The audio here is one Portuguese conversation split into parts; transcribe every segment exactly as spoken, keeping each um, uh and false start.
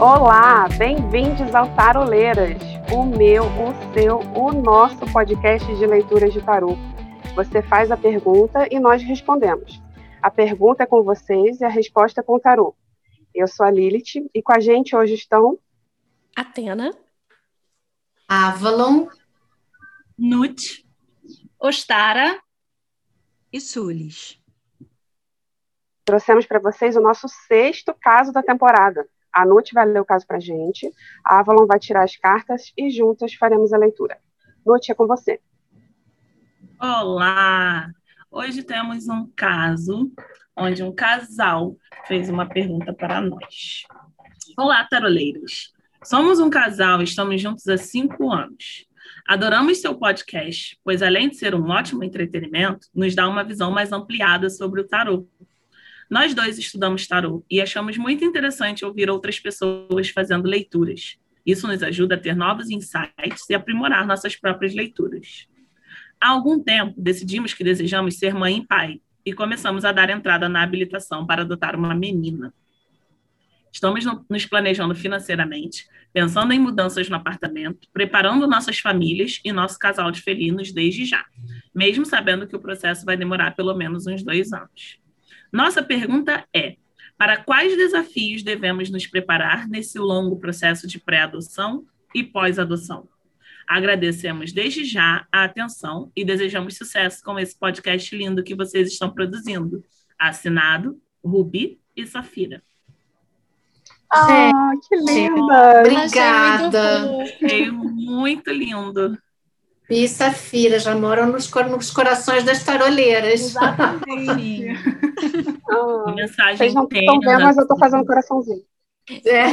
Olá, bem-vindos ao Taroleiras, o meu, o seu, o nosso podcast de leituras de tarô. Você faz a pergunta e nós respondemos. A pergunta é com vocês e a resposta é com o tarô. Eu sou a Lilith e com a gente hoje estão... Atena, Avalon, Nut, Ostara e Sulis. Trouxemos para vocês o nosso sexto caso da temporada. A Nut vai ler o caso para a gente, a Avalon vai tirar as cartas e juntas faremos a leitura. Nut, é com você. Olá! Hoje temos um caso onde um casal fez uma pergunta para nós. Olá, taroleiros! Somos um casal e estamos juntos há cinco anos. Adoramos seu podcast, pois além de ser um ótimo entretenimento, nos dá uma visão mais ampliada sobre o tarô. Nós dois estudamos tarô e achamos muito interessante ouvir outras pessoas fazendo leituras. Isso nos ajuda a ter novos insights e aprimorar nossas próprias leituras. Há algum tempo, decidimos que desejamos ser mãe e pai e começamos a dar entrada na habilitação para adotar uma menina. Estamos nos planejando financeiramente, pensando em mudanças no apartamento, preparando nossas famílias e nosso casal de felinos desde já, mesmo sabendo que o processo vai demorar pelo menos uns dois anos. Nossa pergunta é, para quais desafios devemos nos preparar nesse longo processo de pré-adoção e pós-adoção? Agradecemos desde já a atenção e desejamos sucesso com esse podcast lindo que vocês estão produzindo. Assinado, Rubi e Safira. Ah, que linda! Obrigada! Achei muito lindo. E Safira, já moram nos, cor- nos corações das taroleiras. Exatamente. Ah, mensagem vocês não estão vendo, mas eu estou fazendo um coraçãozinho. É.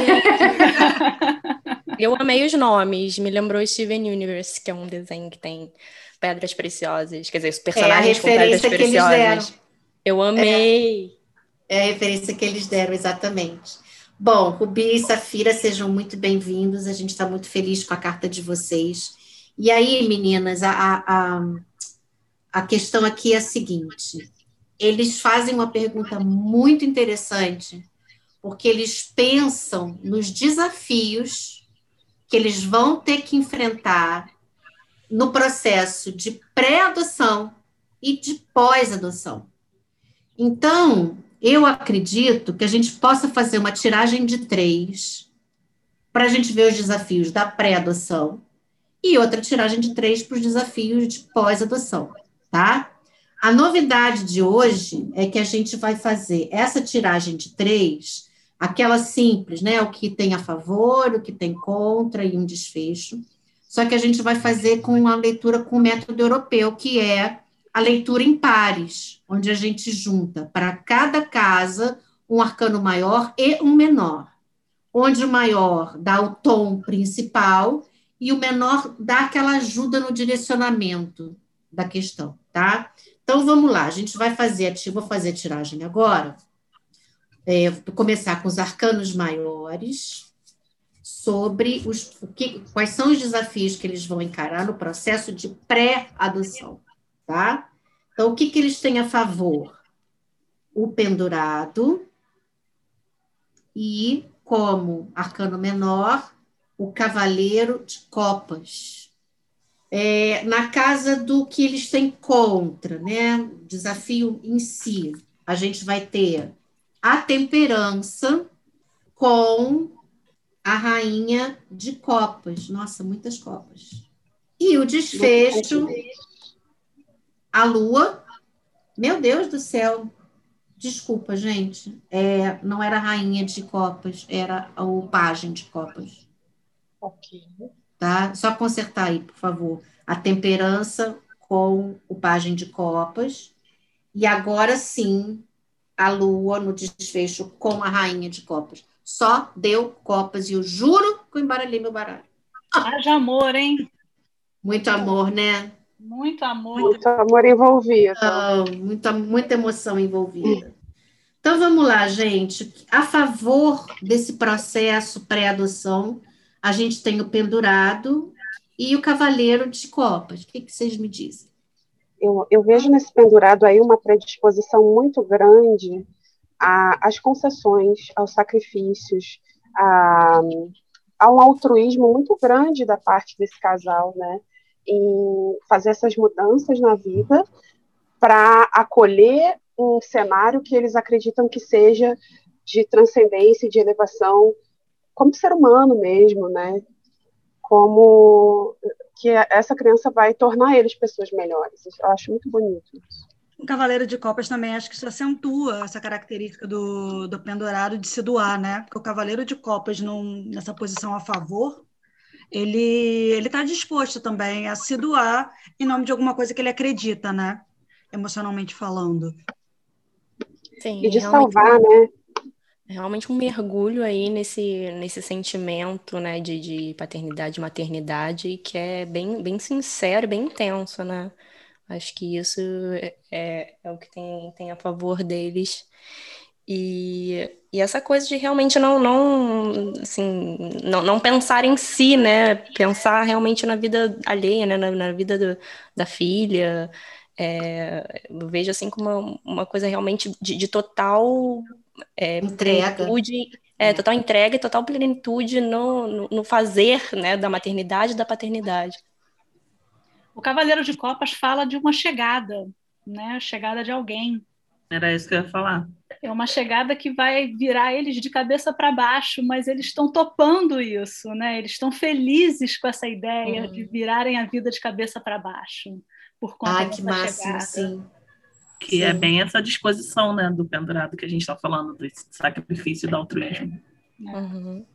Eu amei os nomes. Me lembrou Steven Universe, que é um desenho que tem pedras preciosas. Quer dizer, os personagens é com pedras que preciosas. Eles deram. Eu amei. É. é a referência que eles deram, exatamente. Bom, Rubi e Safira, sejam muito bem-vindos. A gente está muito feliz com a carta de vocês. E aí, meninas, a, a, a questão aqui é a seguinte. Eles fazem uma pergunta muito interessante, porque eles pensam nos desafios que eles vão ter que enfrentar no processo de pré-adoção e de pós-adoção. Então, eu acredito que a gente possa fazer uma tiragem de três para a gente ver os desafios da pré-adoção e outra tiragem de três para os desafios de pós-adoção, tá? A novidade de hoje é que a gente vai fazer essa tiragem de três, aquela simples, né? O que tem a favor, o que tem contra e um desfecho. Só que a gente vai fazer com uma leitura com o método europeu, que é a leitura em pares, onde a gente junta para cada casa um arcano maior e um menor, onde o maior dá o tom principal e o menor dá aquela ajuda no direcionamento da questão, tá? Então, vamos lá. A gente vai fazer, vou fazer a tiragem agora. É, vou começar com os arcanos maiores, sobre os, o que, quais são os desafios que eles vão encarar no processo de pré-adoção, tá? Então, o que, que eles têm a favor? O pendurado e, como arcano menor, o cavaleiro de copas. É, na casa do que eles têm contra, né? Desafio em si, a gente vai ter a temperança com a rainha de copas. Nossa, muitas copas. E o desfecho, a lua. Meu Deus do céu. Desculpa, gente. É, não era a rainha de copas, era o pajem de copas. Ok. Tá? Só consertar aí, por favor. A temperança com o pajem de copas. E agora sim, a lua no desfecho com a rainha de copas. Só deu copas e eu juro que eu embaralhei meu baralho. Haja amor, hein? Muito amor, né? Muito amor. Muito amor envolvido. Ah, muita, muita emoção envolvida. Então, vamos lá, gente. A favor desse processo pré-adoção, a gente tem o pendurado e o cavaleiro de copas. O que, que vocês me dizem? Eu, eu vejo nesse pendurado aí uma predisposição muito grande a, às concessões, aos sacrifícios, a, a um altruísmo muito grande da parte desse casal, né? Em fazer essas mudanças na vida para acolher um cenário que eles acreditam que seja de transcendência, de elevação, como ser humano mesmo, né? Como que essa criança vai tornar eles pessoas melhores. Eu acho muito bonito isso. O Cavaleiro de Copas também acho que se acentua essa característica do, do pendurado de se doar, né? Porque o Cavaleiro de Copas, num, nessa posição a favor, ele ele está disposto também a se doar em nome de alguma coisa que ele acredita, né? Emocionalmente falando. Sim, e de salvar, né? Realmente um mergulho aí nesse, nesse sentimento, né, de, de paternidade e maternidade, que é bem, bem sincero, bem intenso, né? Acho que isso é, é o que tem, tem a favor deles. E, e essa coisa de realmente não, não, assim, não, não pensar em si, né? Pensar realmente na vida alheia, né? Na, na vida do, da filha. É, eu vejo assim como uma, uma coisa realmente de, de total... É, entrega. Plenitude, é, total entrega e total plenitude no, no, no fazer, né, da maternidade e da paternidade. O Cavaleiro de Copas fala de uma chegada, né, chegada de alguém. Era isso que eu ia falar. É uma chegada que vai virar eles de cabeça para baixo, mas eles estão topando isso, né? Eles estão felizes com essa ideia uhum. de virarem a vida de cabeça para baixo por conta ah, dessa que máximo, chegada. Sim. Que Sim. é bem essa disposição, né, do pendurado que a gente está falando, do sacrifício e do altruísmo. Uhum.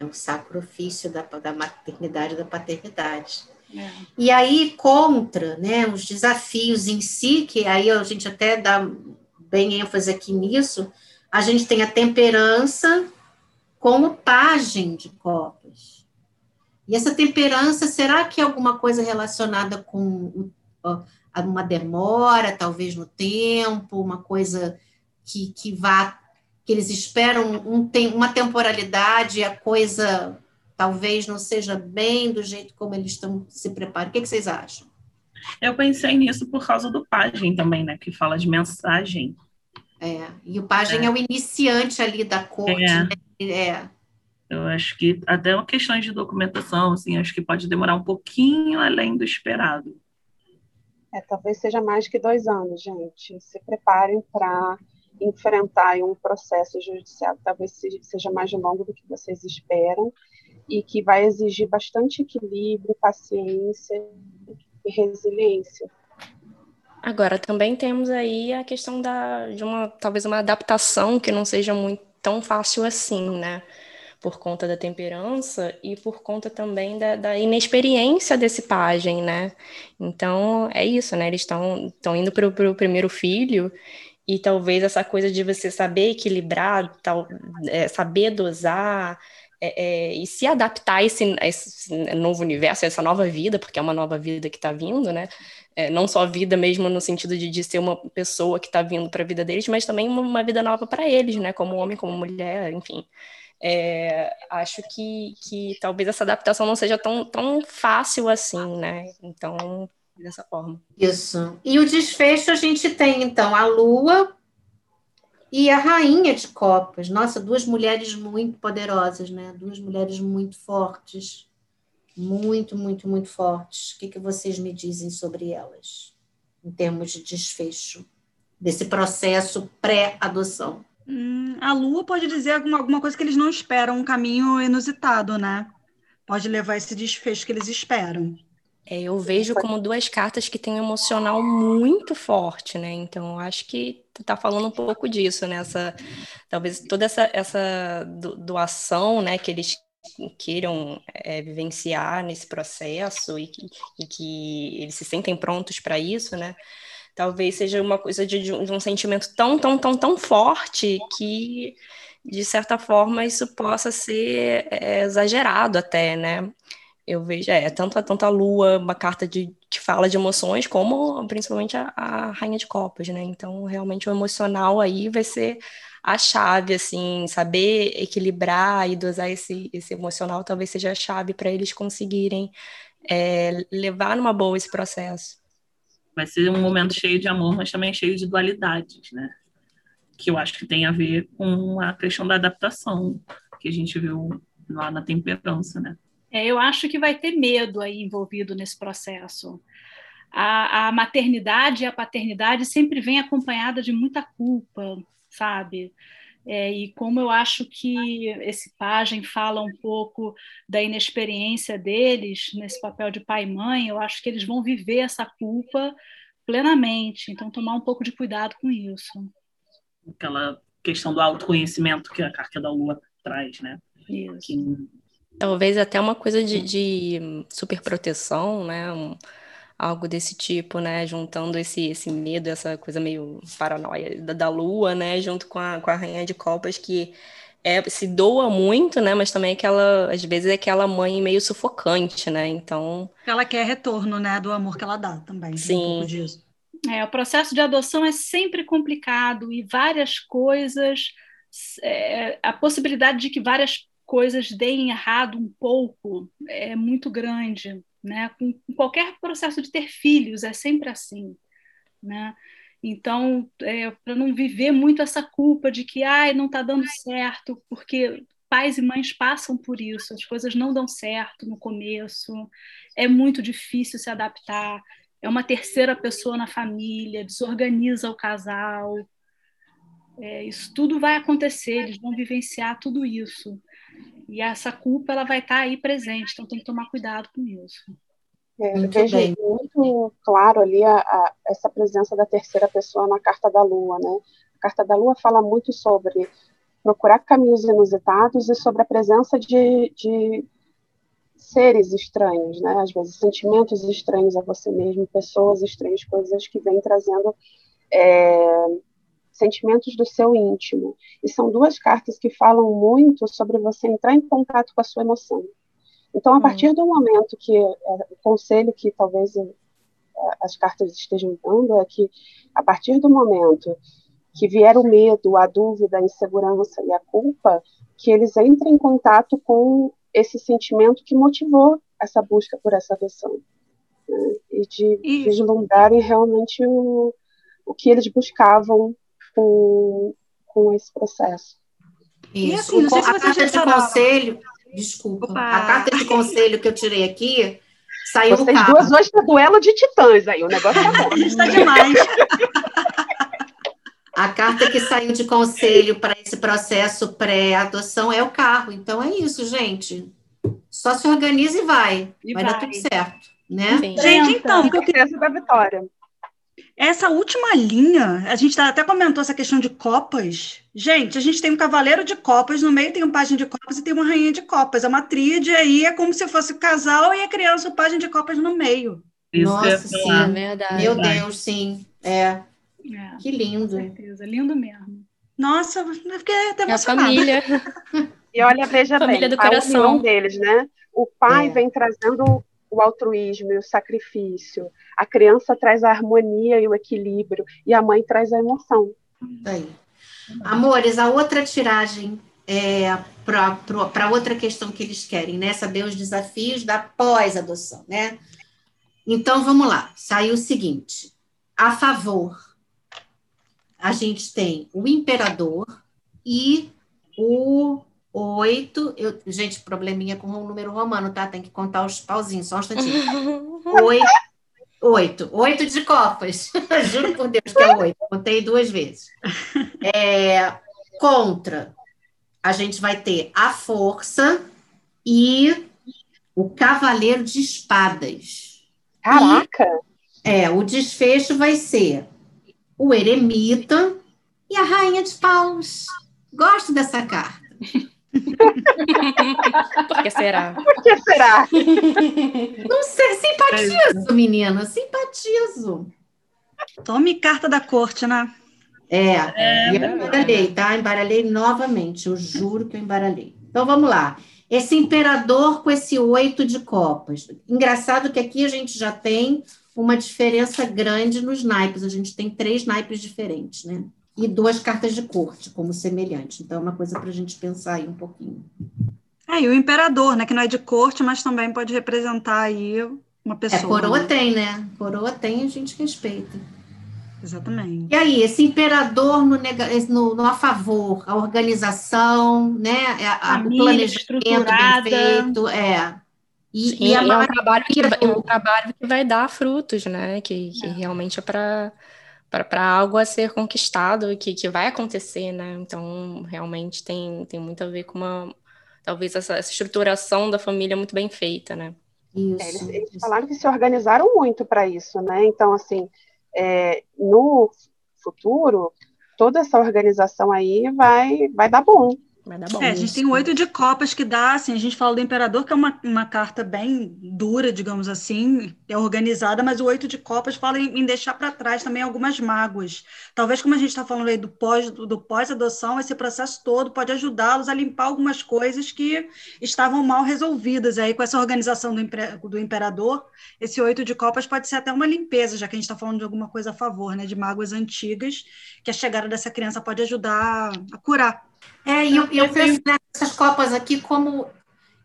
É um sacrifício da, da maternidade e da paternidade. É. E aí, contra, né, os desafios em si, que aí a gente até dá bem ênfase aqui nisso, a gente tem a temperança como pajem de copas. E essa temperança, será que é alguma coisa relacionada com... Ó, uma demora, talvez no tempo, uma coisa que, que vá, que eles esperam um, uma temporalidade, a coisa talvez não seja bem do jeito como eles estão se preparando. O que, que vocês acham? Eu pensei nisso por causa do pajem também, né? Que fala de mensagem. É, e o pajem é, é o iniciante ali da corte, é. Né? É. Eu acho que até uma questão de documentação, assim, acho que pode demorar um pouquinho além do esperado. É, talvez seja mais que dois anos, gente. Se preparem para enfrentar um processo judicial, talvez seja mais longo do que vocês esperam e que vai exigir bastante equilíbrio, paciência e resiliência. Agora, também temos aí a questão da, de uma, talvez uma adaptação que não seja muito, tão fácil assim, né? Por conta da temperança e por conta também da, da inexperiência desse pajem, né? Então, é isso, né? Eles estão indo para o primeiro filho e talvez essa coisa de você saber equilibrar, tal, é, saber dosar é, é, e se adaptar a esse, a esse novo universo, a essa nova vida, porque é uma nova vida que está vindo, né? É, não só vida mesmo no sentido de, de ser uma pessoa que está vindo para a vida deles, mas também uma, uma vida nova para eles, né? Como homem, como mulher, enfim... É, acho que, que talvez essa adaptação não seja tão, tão fácil assim, né? Então, dessa forma. Isso. E o desfecho a gente tem, então, a Lua e a Rainha de Copas. Nossa, duas mulheres muito poderosas, né? Duas mulheres muito fortes. Muito, muito, muito fortes. O que, que vocês me dizem sobre elas, em termos de desfecho desse processo pré-adoção? Hum, a Lua pode dizer alguma, alguma coisa que eles não esperam, um caminho inusitado, né? Pode levar esse desfecho que eles esperam. É, eu vejo como duas cartas que têm um emocional muito forte, né? Então, acho que tá falando um pouco disso, né? Essa, talvez toda essa, essa doação, né, que eles queiram é, vivenciar nesse processo e que, e que eles se sentem prontos para isso, né? Talvez seja uma coisa de, de um sentimento tão, tão, tão, tão forte que, de certa forma, isso possa ser é, exagerado até, né? Eu vejo, é, tanto, tanto a Lua, uma carta de, que fala de emoções, como principalmente a, a Rainha de Copas, né? Então, realmente, o emocional aí vai ser a chave, assim, saber equilibrar e dosar esse, esse emocional talvez seja a chave para eles conseguirem é, levar numa boa esse processo. Vai ser um momento cheio de amor, mas também cheio de dualidades, né? Que eu acho que tem a ver com a questão da adaptação, que a gente viu lá na temperança, né? É, eu acho que vai ter medo aí envolvido nesse processo. A, a maternidade e a paternidade sempre vem acompanhada de muita culpa, sabe? É, e como eu acho que esse pajem fala um pouco da inexperiência deles nesse papel de pai e mãe, eu acho que eles vão viver essa culpa plenamente. Então, tomar um pouco de cuidado com isso. Aquela questão do autoconhecimento que a carta da lua traz, né? Isso. Que... Talvez até uma coisa de, de superproteção, né? Um, algo desse tipo, né? Juntando esse, esse medo, essa coisa meio paranoia da, da lua, né? Junto com a, com a rainha de copas, que é, se doa muito, né? Mas também aquela, às vezes é aquela mãe meio sufocante, né? Então... Ela quer retorno, né? Do amor que ela dá também. Sim. Um pouco disso. É, o processo de adoção é sempre complicado e várias coisas... É, a possibilidade de que várias coisas deem errado um pouco é muito grande, né? Com qualquer processo de ter filhos é sempre assim, né? Então, é, para não viver muito essa culpa de que ai, não está dando certo, porque pais e mães passam por isso, as coisas não dão certo no começo, é muito difícil se adaptar, é uma terceira pessoa na família, desorganiza o casal. É, isso tudo vai acontecer, eles vão vivenciar tudo isso. E essa culpa ela vai estar aí presente, então tem que tomar cuidado com isso. É, eu vejo muito claro ali a, a, essa presença da terceira pessoa na Carta da Lua, né? A Carta da Lua fala muito sobre procurar caminhos inusitados e sobre a presença de, de seres estranhos, né? Às vezes sentimentos estranhos a você mesmo, pessoas estranhas, coisas que vêm trazendo... É, sentimentos do seu íntimo. E são duas cartas que falam muito sobre você entrar em contato com a sua emoção. Então, a partir do momento que... O conselho que talvez as cartas estejam dando é que, a partir do momento que vier o medo, a dúvida, a insegurança e a culpa, que eles entrem em contato com esse sentimento que motivou essa busca por essa versão. Né? E de e... vislumbrarem realmente o, o que eles buscavam Com, com esse processo. Isso. E assim, não sei se a carta de conselho, desculpa, Opa. a carta de conselho que eu tirei aqui saiu do carro. Vocês duas hoje no duelo de titãs aí, o negócio tá bom. Está demais. A carta que saiu de conselho para esse processo pré-adoção é o carro. Então é isso, gente. Só se organiza e vai. E vai, vai dar tudo certo, né? Sim. Gente, então, que eu queria saber da Vitória. Essa última linha, a gente até comentou essa questão de copas. Gente, a gente tem um cavaleiro de copas, no meio tem um pajem de copas e tem uma rainha de copas. É uma tríade, aí é como se fosse o casal e a criança, o pajem de copas no meio. Isso. Nossa, é sim, é verdade. Meu Deus, sim. É. é. Que lindo. Com certeza, lindo mesmo. Nossa, eu fiquei até emocionada. A família. E olha, veja família bem, do coração. A união deles, né? O pai é. vem trazendo... o altruísmo e o sacrifício, a criança traz a harmonia e o equilíbrio, e a mãe traz a emoção. Aí. Amores, a outra tiragem é para outra questão que eles querem, né? Saber os desafios da pós-adoção, né? Então, vamos lá. Saiu o seguinte. A favor, a gente tem o imperador e o... Oito, eu, gente, probleminha com o número romano, tá? Tem que contar os pauzinhos, só um instantinho. Oito, oito, oito de copas. Juro por Deus que é oito. Contei duas vezes. É, contra, a gente vai ter a força e o cavaleiro de espadas. Caraca! E, é, o desfecho vai ser o eremita e a rainha de paus. Gosto dessa carta. Por que será? Por que será? Não sei, simpatizo, menina, simpatizo. Tome carta da corte, né? É, é eu embaralhei, tá? Embaralhei novamente, eu juro que eu embaralhei. Então vamos lá. Esse imperador com esse oito de copas. Engraçado que aqui a gente já tem uma diferença grande nos naipes, a gente tem três naipes diferentes, né? E duas cartas de corte como semelhante. Então, é uma coisa para a gente pensar aí um pouquinho. É, e o imperador, né? Que não é de corte, mas também pode representar aí uma pessoa. É, coroa, né? Tem, né? Coroa tem, a gente respeita. Exatamente. E aí, esse imperador no, no, no a favor, a organização, né? A, a, o planejamento bem feito, é. E, Sim, e a é, um trabalho que, é um trabalho que vai dar frutos, né? Que, que é. realmente é para algo a ser conquistado, que, que vai acontecer, né? Então, realmente tem, tem muito a ver com uma, talvez essa, essa estruturação da família muito bem feita, né? Isso, é, eles, eles isso. falaram que se organizaram muito para isso, né? Então, assim, é, no futuro, toda essa organização aí vai, vai dar bom. Vai dar bom. É, a gente tem o oito de copas que dá, assim, a gente fala do imperador, que é uma, uma carta bem dura, digamos assim, é organizada, mas o oito de copas fala em, em deixar para trás também algumas mágoas. Talvez, como a gente está falando aí do pós, do pós-adoção, esse processo todo pode ajudá-los a limpar algumas coisas que estavam mal resolvidas. Aí, com essa organização do, impre, do imperador, esse oito de copas pode ser até uma limpeza, já que a gente está falando de alguma coisa a favor, né, de mágoas antigas, que a chegada dessa criança pode ajudar a curar. É, e eu, eu penso nessas copas aqui como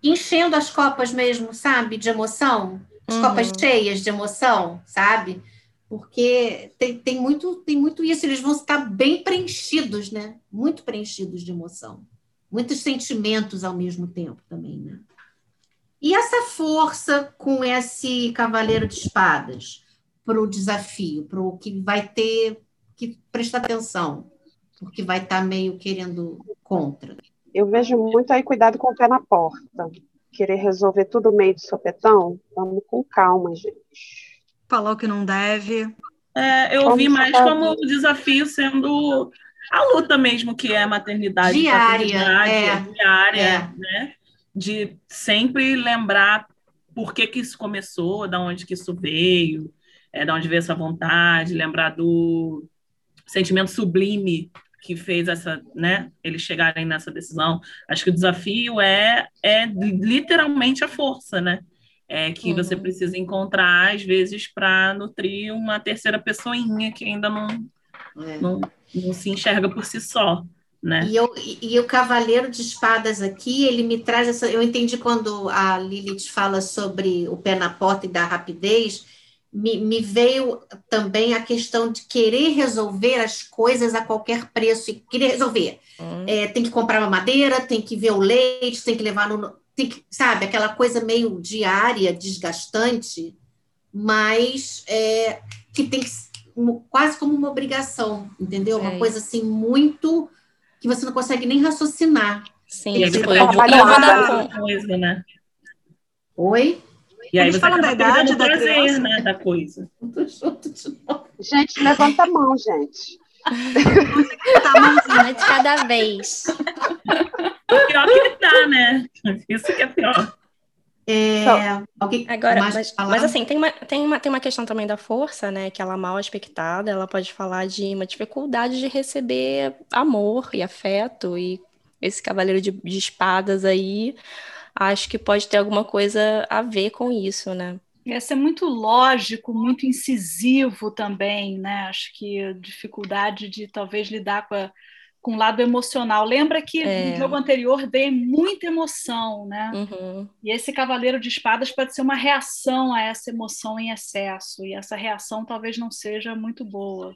enchendo as copas mesmo, sabe? De emoção. As uhum. copas cheias de emoção, sabe? Porque tem, tem, muito, tem muito isso. Eles vão estar bem preenchidos, né? Muito preenchidos de emoção. Muitos sentimentos ao mesmo tempo também, né? E essa força com esse cavaleiro de espadas para o desafio, para o que vai ter que prestar atenção? Porque vai estar meio querendo contra. Eu vejo muito aí cuidado com o pé na porta. Querer resolver tudo meio de sopetão, vamos com calma, gente. Falar o que não deve. É, eu vi mais como o desafio sendo a luta mesmo, que é a maternidade. Diária. É. Diária, é. Né? De sempre lembrar por que que isso começou, de onde que isso veio, é, de onde veio essa vontade, lembrar do sentimento sublime que fez essa, né, eles chegarem nessa decisão. Acho que o desafio é, é literalmente a força, né? É que uhum. você precisa encontrar, às vezes, para nutrir uma terceira pessoinha que ainda não, é. não, não se enxerga por si só, né? E, eu, e, e o Cavaleiro de Espadas aqui, ele me traz essa... Eu entendi quando a Lilith fala sobre o pé na porta e da rapidez... Me, me veio também a questão de querer resolver as coisas a qualquer preço e querer resolver. Hum. É, tem que comprar uma madeira, tem que ver o leite, tem que levar no... Tem que, sabe, aquela coisa meio diária, desgastante, mas é, que tem que... Quase como uma obrigação, entendeu? Uma é. coisa assim muito... Que você não consegue nem raciocinar. Sim, ele foi trabalhar com coisa, né? Oi? E aí, você fala da idade da prazer, criança, né, da coisa. Tô junto de novo. Gente, levanta a mão, gente. Uma de cada vez. Pior que dá, né? Isso que é pior. É... Alguém... Agora, mas, mas assim, tem uma, tem, uma, tem uma questão também da força, né? Que ela é mal aspectada, ela pode falar de uma dificuldade de receber amor e afeto, e esse cavaleiro de, de espadas aí... Acho que pode ter alguma coisa a ver com isso, né? Esse é muito lógico, muito incisivo também, né? Acho que a dificuldade de talvez lidar com, a, com o lado emocional. Lembra que é. no jogo anterior veio muita emoção, né? Uhum. E esse cavaleiro de espadas pode ser uma reação a essa emoção em excesso. E essa reação talvez não seja muito boa.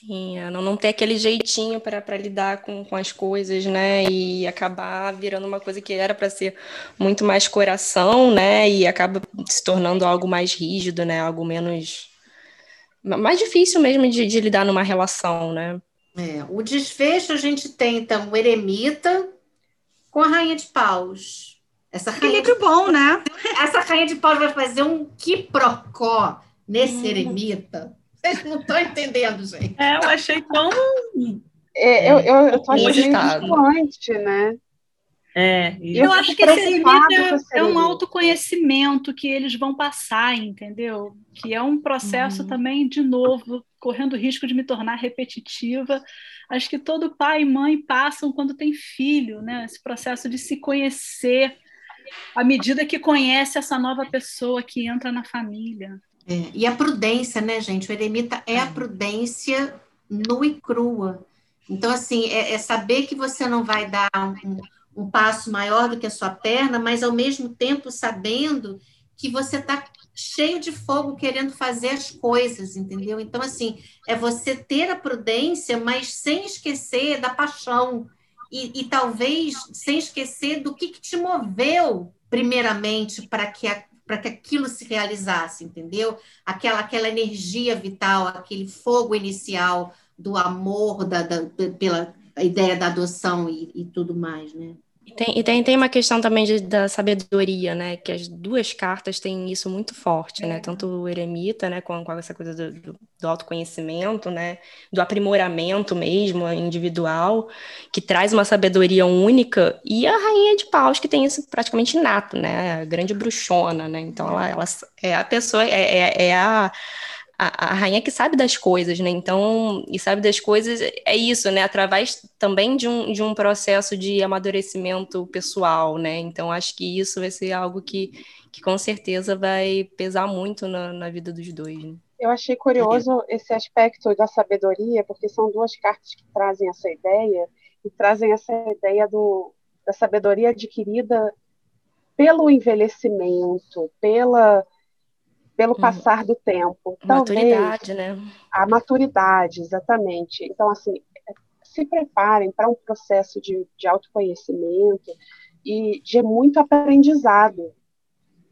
Sim, não, não ter aquele jeitinho para lidar com, com as coisas, né? E acabar virando uma coisa que era para ser muito mais coração, né? E acaba se tornando algo mais rígido, né? Algo menos... Mais difícil mesmo de, de lidar numa relação, né? É, o desfecho a gente tem, então, o eremita com a rainha de paus. Essa rainha de... bom, né? Essa rainha de paus vai fazer um quiprocó nesse hum. eremita. Vocês não estão entendendo, gente. É, eu achei tão... É, eu, eu, eu tô achando antes, né? É. E eu, eu acho que esse livro é, é um autoconhecimento que eles vão passar, entendeu? Que é um processo uhum. também, de novo, correndo o risco de me tornar repetitiva. Acho que todo pai e mãe passam quando tem filho, né? Esse processo de se conhecer à medida que conhece essa nova pessoa que entra na família. É, e a prudência, né, gente? O eremita é a prudência nua e crua. Então, assim, é, é saber que você não vai dar um, um passo maior do que a sua perna, mas, ao mesmo tempo, sabendo que você está cheio de fogo querendo fazer as coisas, entendeu? Então, assim, é você ter a prudência, mas sem esquecer da paixão e, e talvez sem esquecer do que, que te moveu primeiramente para que, para que aquilo se realizasse, entendeu? Aquela, aquela energia vital, aquele fogo inicial do amor, da, da, pela ideia da adoção e, e tudo mais, né? E tem, e tem, tem uma questão também de, da sabedoria, né? Que as duas cartas têm isso muito forte, né? Tanto o eremita, né? Com, com essa coisa do, do autoconhecimento, né? Do aprimoramento mesmo, individual, que traz uma sabedoria única. E a rainha de paus, que tem isso praticamente inato, né? A grande bruxona, né? Então, ela, ela é a pessoa... É, é, é a... A, a rainha que sabe das coisas, né? Então, e sabe das coisas, é isso, né? Através também de um, de um processo de amadurecimento pessoal, né? Então, acho que isso vai ser algo que, que com certeza vai pesar muito na, na vida dos dois, né? Eu achei curioso esse aspecto da sabedoria, porque são duas cartas que trazem essa ideia, e trazem essa ideia do, da sabedoria adquirida pelo envelhecimento, pela... pelo passar do tempo. A maturidade, né? A maturidade, exatamente. Então, assim, se preparem para um processo de, de autoconhecimento e de muito aprendizado.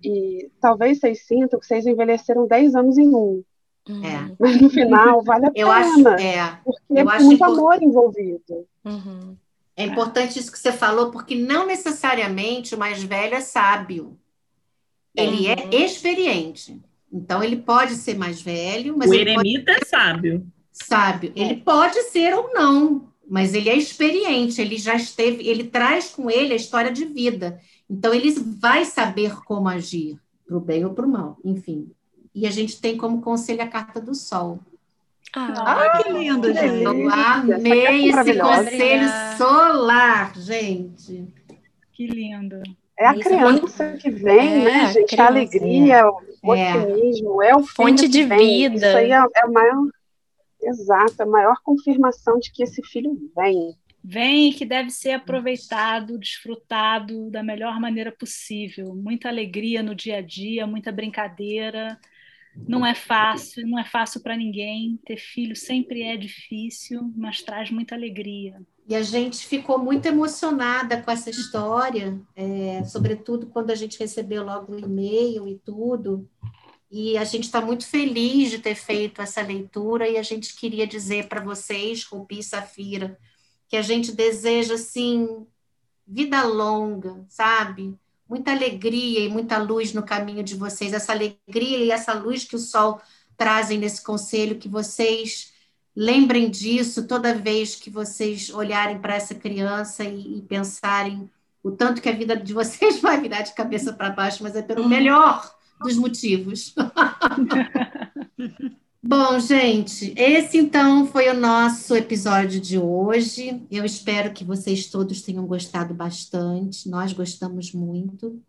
E talvez vocês sintam que vocês envelheceram dez anos em um. É. Mas no final, vale a pena. Eu acho, é. Porque é muito amor envolvido. Uhum. É importante isso que você falou, porque não necessariamente o mais velho é sábio. Ele uhum. é experiente. Então, ele pode ser mais velho, mas... O eremita pode... é sábio. Sábio. Ele pode ser ou não, mas ele é experiente, ele já esteve... Ele traz com ele a história de vida. Então, ele vai saber como agir, para o bem ou para o mal, enfim. E a gente tem como conselho a carta do sol. Ah, ah que lindo, que gente! Eu amei esse conselho solar, gente. Que lindo. É a criança que vem, é, né, gente? Criança, a alegria, é. o otimismo, é, é o fonte de vem. vida. Isso aí é, é a maior, exato, a maior confirmação de que esse filho vem. Vem e que deve ser aproveitado, desfrutado da melhor maneira possível. Muita alegria no dia a dia, muita brincadeira. Não é fácil, não é fácil para ninguém. Ter filho sempre é difícil, mas traz muita alegria. E a gente ficou muito emocionada com essa história, é, sobretudo quando a gente recebeu logo o e-mail e tudo. E a gente está muito feliz de ter feito essa leitura e a gente queria dizer para vocês, Rubi e Safira, que a gente deseja, assim, vida longa, sabe? Muita alegria e muita luz no caminho de vocês. Essa alegria e essa luz que o sol trazem nesse conselho, que vocês... Lembrem disso toda vez que vocês olharem para essa criança e, e pensarem o tanto que a vida de vocês vai virar de cabeça para baixo, mas é pelo melhor dos motivos. Bom, gente, esse então foi o nosso episódio de hoje. Eu espero que vocês todos tenham gostado bastante. Nós gostamos muito.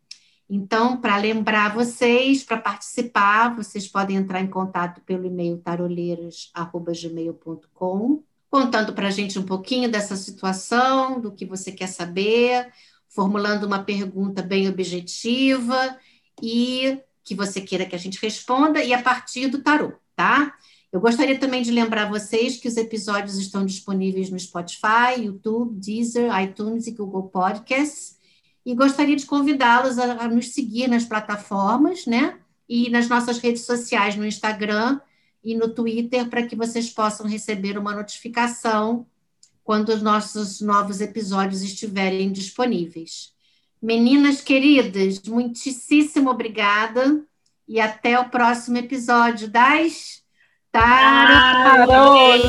Então, para lembrar vocês, para participar, vocês podem entrar em contato pelo e-mail taroleiras arroba gmail ponto com, contando para a gente um pouquinho dessa situação, do que você quer saber, formulando uma pergunta bem objetiva e que você queira que a gente responda e a partir do tarô, tá? Eu gostaria também de lembrar vocês que os episódios estão disponíveis no Spotify, YouTube, Deezer, iTunes e Google Podcasts. E gostaria de convidá-los a nos seguir nas plataformas, né? E nas nossas redes sociais, no Instagram e no Twitter, para que vocês possam receber uma notificação quando os nossos novos episódios estiverem disponíveis. Meninas queridas, muitíssimo obrigada e até o próximo episódio das Taroleiras!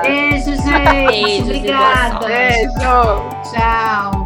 Beijo, gente! Beijo, obrigada! Beijo! Tchau!